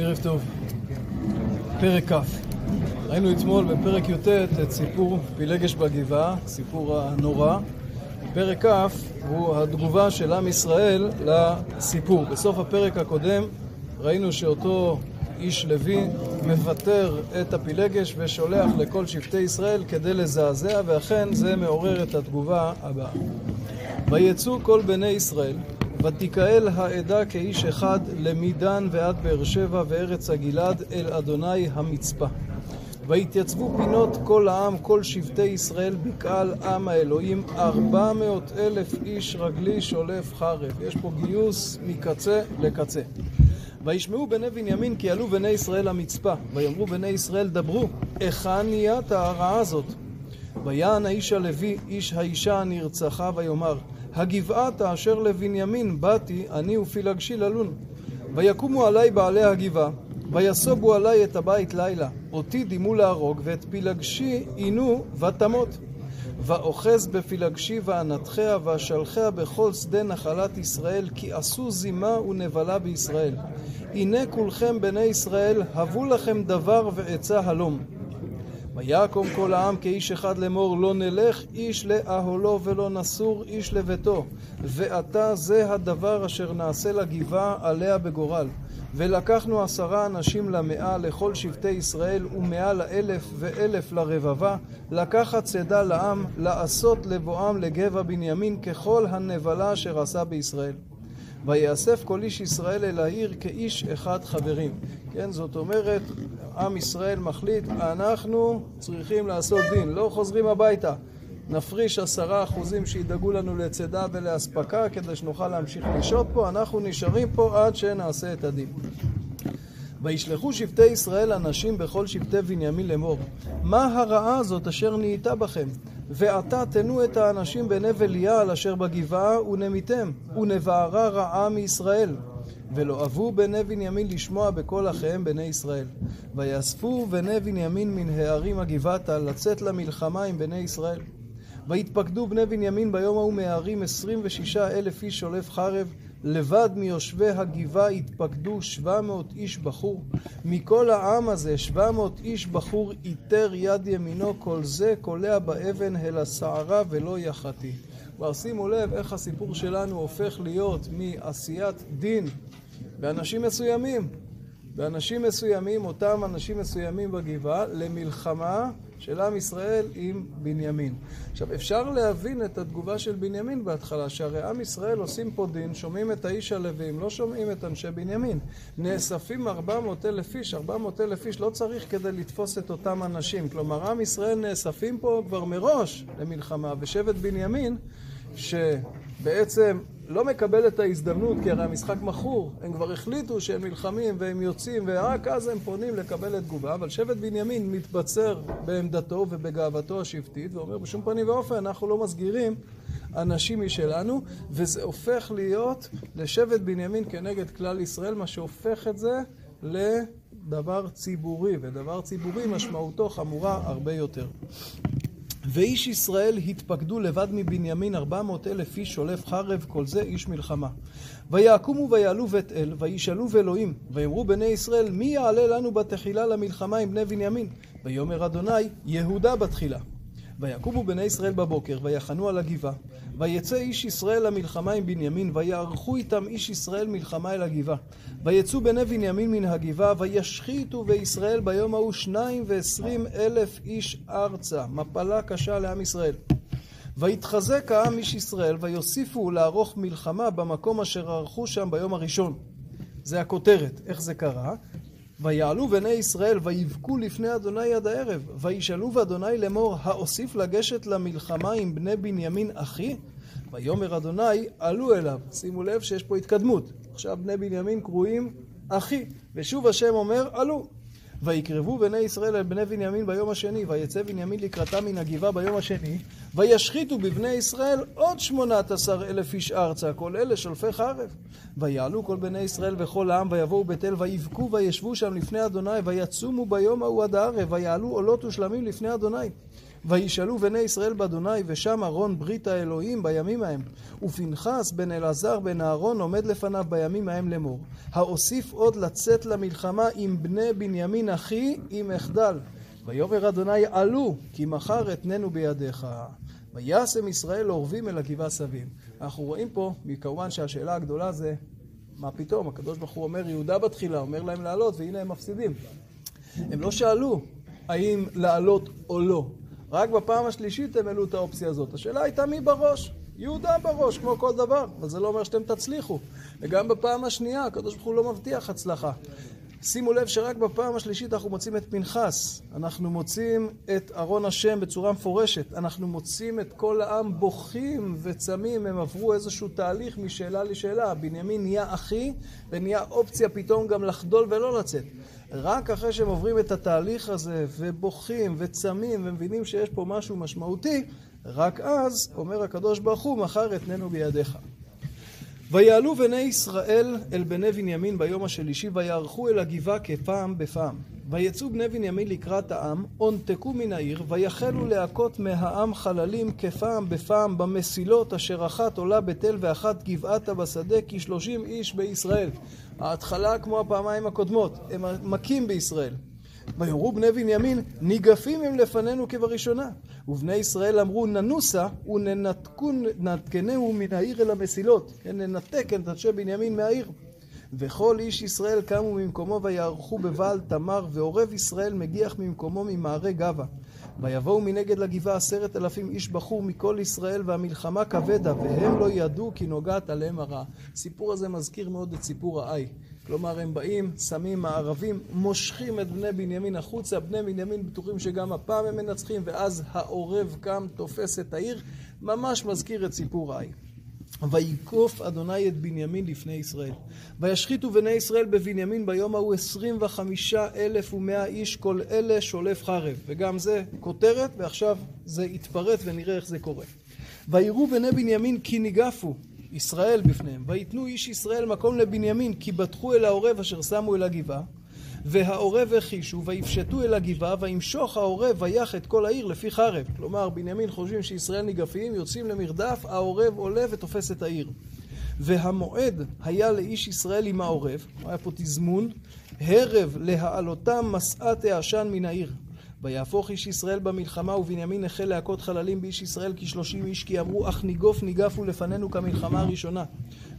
ערב טוב. פרק כ'. ראינו אתמול בפרק י"ט את סיפור פילגש בגבעה, סיפור הנורא. פרק כ' הוא התגובה של עם ישראל לסיפור. בסוף הפרק הקודם ראינו שאותו איש לוי מוותר את הפילגש ושולח לכל שבטי ישראל כדי לזעזע, ואכן זה מעורר את התגובה הבאה. ויצאו כל בני ישראל ותקהל העדה כאיש אחד למדן ועד באר שבע וארץ הגלעד אל אדוני המצפה. והתייצבו פינות כל העם, כל שבטי ישראל בקהל עם האלוהים, 400,000 איש רגלי שולף חרב. יש פה גיוס מקצה לקצה. וישמעו בני בנימין כי עלו בני ישראל המצפה, ויאמרו בני ישראל דברו, היכן נהיית הרעה הזאת? ויען האיש הלוי, איש האישה הנרצחה, ויאמר, הגבעת אשר לבנימין באתי, אני ופילגשי ללון. ויקומו עלי בעלי הגבעה, ויסובו עלי את הבית לילה. אותי דימו להרוג, ואת פילגשי עינו ותמות. ואוחז בפילגשי ואנתחיה, ואשלחיה בכל שדה נחלת ישראל, כי עשו זימה ונבלה בישראל. הנה כולכם בני ישראל, הבו לכם דבר ועצה הלום. ויקום כל העם כאיש אחד לאמור, לא נלך איש לאהלו ולא נסור איש לביתו, ועתה זה הדבר אשר נעשה לגבעה עליה בגורל. ולקחנו 10 אנשים ל100 לכל שבטי ישראל, ו100 ל1,000 ו1,000 לרבבה, לקחת צידה לעם, לעשות לבואם לגבע בנימין ככל הנבלה אשר עשה בישראל. ויאסף כל איש ישראל אל העיר כאיש אחד חברים. כן, זאת אומרת, עם ישראל מחליט, אנחנו צריכים לעשות דין, לא חוזרים הביתה. נפריש 10% שידאגו לנו לצדה ולהספקה כדי שנוכל להמשיך לשהות פה, אנחנו נשארים פה עד שנעשה את הדין. וישלחו שבטי ישראל אנשים בכל שבטי בנימין לאמור, מה הרעה הזאת אשר נהייתה בכם? ועתה תנו את האנשים בנבל יעל אשר בגבעה ונמיתם, ונבערה רעה מישראל. ולא אבו בני בנימין לשמוע בכל אחיהם בני ישראל. ויאספו בני בנימין מן הערים הגבעתה לצאת למלחמה עם בני ישראל. והתפקדו בני בנימין ביום ההוא מהערים 26,000 איש שולף חרב, לבד מיושבי הגבעה התפקדו 700 איש בחור. מכל העם הזה 700 איש בחור איתר יד ימינו, כל זה קולע באבן אל הסערה ולא יחתי. כבר שימו לב איך הסיפור שלנו הופך להיות מעשיית דין באנשים מסוימים. באנשים מסוימים, אותם אנשים מסוימים בגבעה, למלחמה של עם ישראל עם בנימין. עכשיו, אפשר להבין את התגובה של בנימין בהתחלה, שהרי עם ישראל עושים פה דין, שומעים את האיש הלווים, לא שומעים את אנשי בנימין. נאספים 400,000 איש, 400,000 איש לא צריך כדי לתפוס את אותם אנשים. כלומר, עם ישראל נאספים פה כבר מראש למלחמה, ושבט בנימין, שבעצם לא מקבל את ההזדמנות, כי הרי המשחק מכור. הם כבר החליטו שהם נלחמים והם יוצאים, ורק אז הם פונים לקבל את תגובה. אבל שבט בנימין מתבצר בעמדתו ובגאוותו השבטית, ואומר בשום פנים ואופן, אנחנו לא מסגירים אנשים משלנו, וזה הופך להיות לשבט בנימין כנגד כלל ישראל, מה שהופך את זה לדבר ציבורי, ודבר ציבורי משמעותו חמורה הרבה יותר. ואיש ישראל התפקדו לבד מבנימין 400,000 איש שולף חרב, כל זה איש מלחמה. ויקומו ויעלו בית אל, וישאלו באלוהים, ויאמרו בני ישראל, מי יעלה לנו בתחילה למלחמה עם בני בנימין? ויאמר אדוני, יהודה בתחילה. ויקומו בני ישראל בבוקר, ויחנו על הגבעה. ויצא איש ישראל למלחמה עם בנימין, ויערכו איתם איש ישראל מלחמה אל הגבעה. ויצאו בני בנימין מן הגבעה, וישחיתו בישראל ביום ההוא 22,000 איש ארצה. מפלה קשה לעם ישראל. ויתחזק העם איש ישראל, ויוסיפו לערוך מלחמה במקום אשר ערכו שם ביום הראשון. זה הכותרת, איך זה קרה? ויעלו בני ישראל ויבכו לפני אדוני עד הערב, וישאלו באדוני לאמור, האוסיף לגשת למלחמה עם בני בנימין אחי? ויאמר אדוני, עלו אליו. שימו לב שיש פה התקדמות, עכשיו בני בנימין קרואים אחי, ושוב השם אומר עלו. ויקרבו בני ישראל אל בני בנימין ביום השני, ויצא בנימין לקראתם מן הגבעה ביום השני, וישחיתו בבני ישראל עוד 18,000 איש ארצה, כל אלה שולפי חרב. ויעלו כל בני ישראל וכל העם, ויבואו בית אל, ויבכו וישבו שם לפני אדוני, ויצומו ביום ההוא עד הערב, ויעלו עולות ושלמים לפני אדוני. וישאלו בני ישראל באדוני, ושם ארון ברית האלוהים בימים ההם. ופנחס בן אלעזר בן אהרון עומד לפניו בימים ההם לאמור, האוסיף עוד לצאת למלחמה עם בני בנימין אחי, אם אחדל. ויאמר אדוני, עלו, כי מחר אתננו בידיך. וישם ישראל אורבים אל הגבעה סביב. אנחנו רואים פה, מכמובן שהשאלה הגדולה זה, מה פתאום? הקדוש ברוך הוא אומר, יהודה בתחילה, אומר להם לעלות, והנה הם מפסידים. הם לא שאלו האם לעלות או לא. רק בפעם השלישית הם העלו את האופציה הזאת. השאלה הייתה מי בראש? יהודה בראש, כמו כל דבר. אבל זה לא אומר שאתם תצליחו. וגם בפעם השנייה, הקדוש ברוך הוא לא מבטיח הצלחה. שימו לב שרק בפעם השלישית אנחנו מוצאים את פנחס, אנחנו מוצאים את ארון השם בצורה מפורשת, אנחנו מוצאים את כל העם בוכים וצמים, הם עברו איזשהו תהליך משאלה לשאלה, בנימין נהיה אחי ונהיה אופציה פתאום גם לחדול ולא לצאת. רק אחרי שהם עוברים את התהליך הזה ובוכים וצמים ומבינים שיש פה משהו משמעותי, רק אז אומר הקדוש ברוך הוא, מחר אתננו בידיך. ויעלו בני ישראל אל בני בנימין ביום השלישי, ויערכו אל הגבעה כפעם בפעם. ויצאו בני בנימין לקראת העם, עונתקו מן העיר, ויחלו להכות מהעם חללים כפעם בפעם במסילות, אשר אחת עולה בתל ואחת גבעתה בשדה, כ30 איש בישראל. ההתחלה כמו הפעמיים הקודמות, הם מכים בישראל. ויורו בני בנימין, ניגפים הם לפנינו כבראשונה. ובני ישראל אמרו, ננוסה וננתקנהו מן העיר אל המסילות. ננתק את אנשי בנימין מהעיר. וכל איש ישראל קמו ממקומו ויערכו בבעל תמר, ועורב ישראל מגיח ממקומו ממערי גבה. ויבואו מנגד לגבעה 10,000 איש בחור מכל ישראל, והמלחמה כבדה, והם לא ידעו כי נוגעת עליהם הרעה. הסיפור הזה מזכיר מאוד את סיפור האי. כלומר, הם באים, שמים הערבים, מושכים את בני בנימין החוצה, בני בנימין בטוחים שגם הפעם הם מנצחים, ואז העורב קם, תופס את העיר, ממש מזכיר את סיפור האי. ויקוף אדוני את בנימין לפני ישראל. וישחיתו בני ישראל בבנימין ביום ההוא 25,100 איש, כל אלה שולף חרב. וגם זה כותרת, ועכשיו זה יתפרט ונראה איך זה קורה. ויראו בני בנימין כי ניגפו ישראל בפניהם, ויתנו איש ישראל מקום לבנימין, כי בטחו אל העורב אשר שמו אל הגבעה, והעורב החישו, ויפשטו אל הגבעה, וימשוך העורב ויח את כל העיר לפי חרב. כלומר, בנימין חושבים שישראל ניגפים, יוצאים למרדף, העורב עולה ותופס את העיר. והמועד היה לאיש ישראל עם העורב, היה פה תזמון, הרב להעלותם מסעת העשן מן העיר. ויהפוך איש ישראל במלחמה, ובנימין החל להכות חללים באיש ישראל כ30 איש, כי אמרו, אך ניגוף ניגפו לפנינו כמלחמה הראשונה.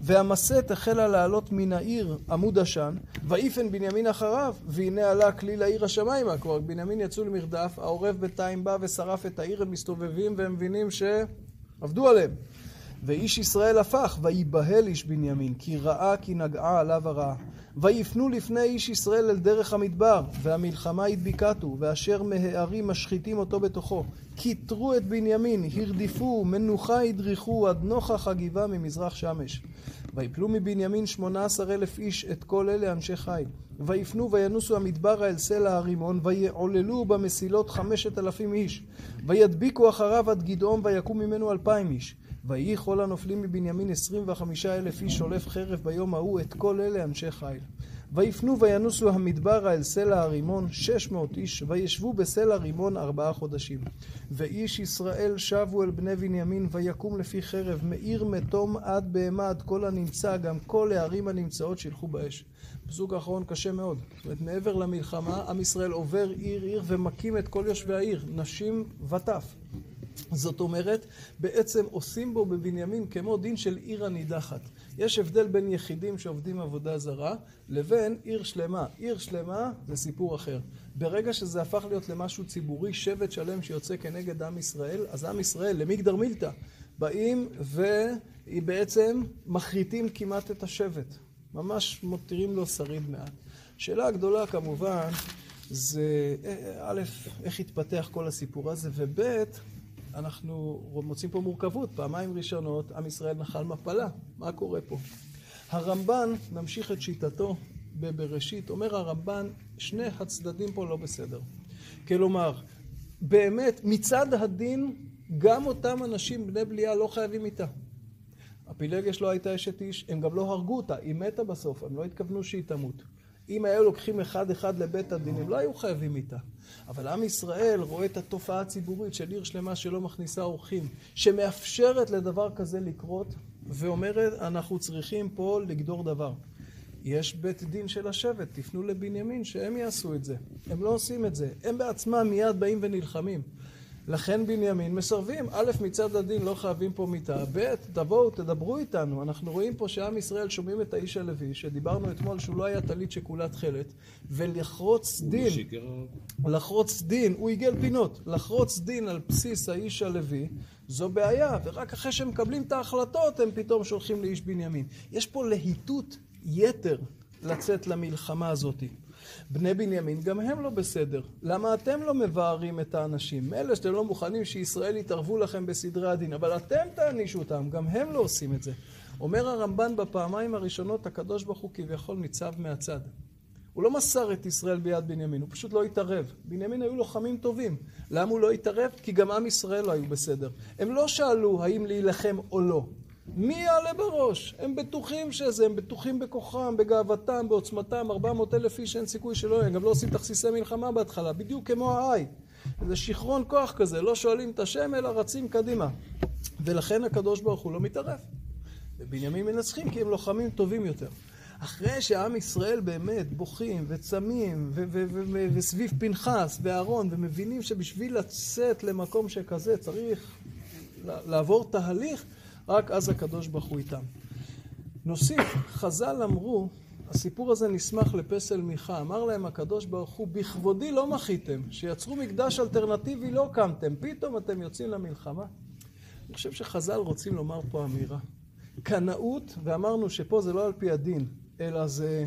והמסת החלה לעלות מן העיר עמוד עשן, ואיפן בנימין אחריו, והנה עלה כליל העיר השמיימה. כבר בנימין יצאו למרדף, העורב בינתיים בא ושרף את העיר, הם מסתובבים והם מבינים שעבדו עליהם. ואיש ישראל הפך, ויבהל איש בנימין, כי ראה כי נגעה עליו הרעה. ויפנו לפני איש ישראל אל דרך המדבר, והמלחמה הדביקתו, ואשר מהערים משחיתים אותו בתוכו. כיתרו את בנימין, הרדיפו, מנוחה הדריכו, עד נוכח הגבעה ממזרח שמש. ויפלו מבנימין 18,000 איש, את כל אלה אנשי חיל. ויפנו וינוסו המדבר אל סלע הרימון, ויעוללו במסילות 5,000 איש. וידביקו אחריו עד גדעון, ויקום ממנו 2,000 איש. ויהי כל הנופלים מבנימין 25,000 איש, שולף חרב ביום ההוא, את כל אלה אנשי חיל. ויפנו וינוסו המדבר אל סלע הרימון 600 איש, וישבו בסלע הרימון 4 חודשים. ואיש ישראל שבו אל בני בנימין, ויקום לפי חרב, מאיר מתום עד בהמה, עד כל הנמצא, גם כל הערים הנמצאות שילחו באש. פסוק האחרון קשה מאוד. זאת אומרת, מעבר למלחמה, עם ישראל עובר עיר עיר ומקים את כל יושבי העיר, נשים וטף. זאת אומרת, בעצם עושים בו בבנימין כמו דין של עיר הנידחת. יש הבדל בין יחידים שעובדים עבודה זרה לבין עיר שלמה. עיר שלמה זה סיפור אחר. ברגע שזה הפך להיות למשהו ציבורי, שבט שלם שיוצא כנגד עם ישראל, אז עם ישראל, למגדר מילתא, באים ובעצם מחריטים כמעט את השבט. ממש מותירים לו שריד מעט. שאלה הגדולה כמובן זה, א', איך התפתח כל הסיפור הזה, וב', אנחנו מוצאים פה מורכבות. פעמיים ראשונות, עם ישראל נחל מפלה. מה קורה פה? הרמב"ן ממשיך את שיטתו בבראשית. אומר הרמב"ן, שני הצדדים פה לא בסדר. כלומר, באמת, מצד הדין, גם אותם אנשים בני בליעה לא חייבים איתה. הפילגש לא הייתה אשת איש, הם גם לא הרגו אותה. היא מתה בסוף, הם לא התכוונו שהיא תמות. אם היו לוקחים אחד אחד לבית הדין, הם לא היו חייבים איתה. אבל עם ישראל רואה את התופעה הציבורית של עיר שלמה שלא מכניסה אורחים, שמאפשרת לדבר כזה לקרות, ואומרת, אנחנו צריכים פה לגדור דבר. יש בית דין של השבט, תפנו לבנימין שהם יעשו את זה. הם לא עושים את זה, הם בעצמם מיד באים ונלחמים. לכן בנימין מסרבים, א' מצד הדין לא חייבים פה מיטה, ב' תבואו תדברו איתנו, אנחנו רואים פה שעם ישראל שומעים את האיש הלוי שדיברנו אתמול שהוא לא היה תלית שכולה תחלת, ולחרוץ דין, לחרוץ דין, הוא יגל פינות, לחרוץ דין על בסיס האיש הלוי זו בעיה, ורק אחרי שהם מקבלים את ההחלטות הם פתאום שולחים לאיש בנימין. יש פה להיטות יתר לצאת למלחמה הזאת. בני בנימין גם הם לא בסדר. למה אתם לא מבארים את האנשים? אלה שאתם לא מוכנים שישראל יתערבו לכם בסדרי הדין, אבל אתם תענישו אותם, גם הם לא עושים את זה. אומר הרמב"ן בפעמיים הראשונות, הקדוש ברוך הוא כביכול ניצב מהצד. הוא לא מסר את ישראל ביד בנימין, הוא פשוט לא התערב. בנימין היו לוחמים טובים. למה הוא לא התערב? כי גם עם ישראל לא היו בסדר. הם לא שאלו האם להילחם או לא. מי יעלה בראש? הם בטוחים שזה, הם בטוחים בכוחם, בגאוותם, בעוצמתם, 400,000 איש, אין סיכוי שלא, הם גם לא עושים תכסיסי מלחמה בהתחלה, בדיוק כמו העי. זה שכרון כוח כזה, לא שואלים את השם, אלא רצים קדימה. ולכן הקדוש ברוך הוא לא מתערף. ובנימין מנצחים כי הם לוחמים טובים יותר. אחרי שעם ישראל באמת בוכים וצמים וסביב פנחס ואהרון, ומבינים שבשביל לצאת למקום שכזה צריך לעבור תהליך, רק אז הקדוש ברוך הוא איתם. נוסיף, חז"ל אמרו, הסיפור הזה נשמח לפסל מיכה, אמר להם הקדוש ברוך הוא, בכבודי לא מחיתם, שיצרו מקדש אלטרנטיבי לא קמתם, פתאום אתם יוצאים למלחמה. אני חושב שחז"ל רוצים לומר פה אמירה. קנאות, ואמרנו שפה זה לא על פי הדין, אלא זה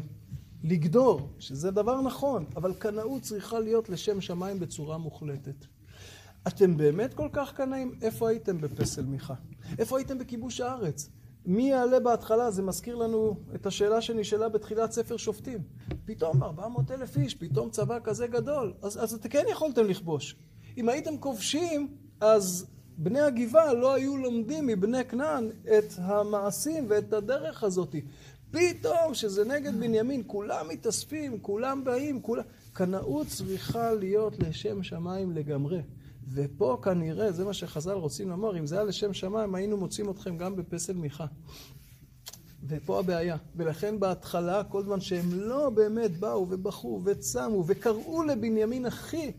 לגדור, שזה דבר נכון, אבל קנאות צריכה להיות לשם שמיים בצורה מוחלטת. אתם באמת כל כך קנאים? איפה הייתם בפסל מיכה? איפה הייתם בכיבוש הארץ? מי יעלה בהתחלה? זה מזכיר לנו את השאלה שנשאלה בתחילת ספר שופטים. פתאום 400,000 איש, פתאום צבא כזה גדול. אז אתם כן יכולתם לכבוש. אם הייתם כובשים, אז בני הגבעה לא היו לומדים מבני כנען את המעשים ואת הדרך הזאת. פתאום שזה נגד בנימין, כולם מתאספים, כולם באים, כולם... קנאות צריכה להיות לשם שמיים לגמרי. ופה כנראה, זה מה שחז"ל רוצים לומר, אם זה היה לשם שמיים, היינו מוצאים אתכם גם בפסל מיכה. ופה הבעיה. ולכן בהתחלה, כל זמן שהם לא באמת באו ובחרו וצמו וקראו לבנימין אחי,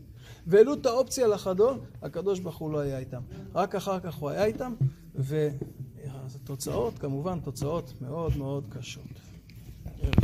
והעלו את האופציה לחדול, הקדוש ברוך הוא לא היה איתם. רק אחר כך הוא היה איתם, והתוצאות, כמובן, תוצאות מאוד מאוד קשות.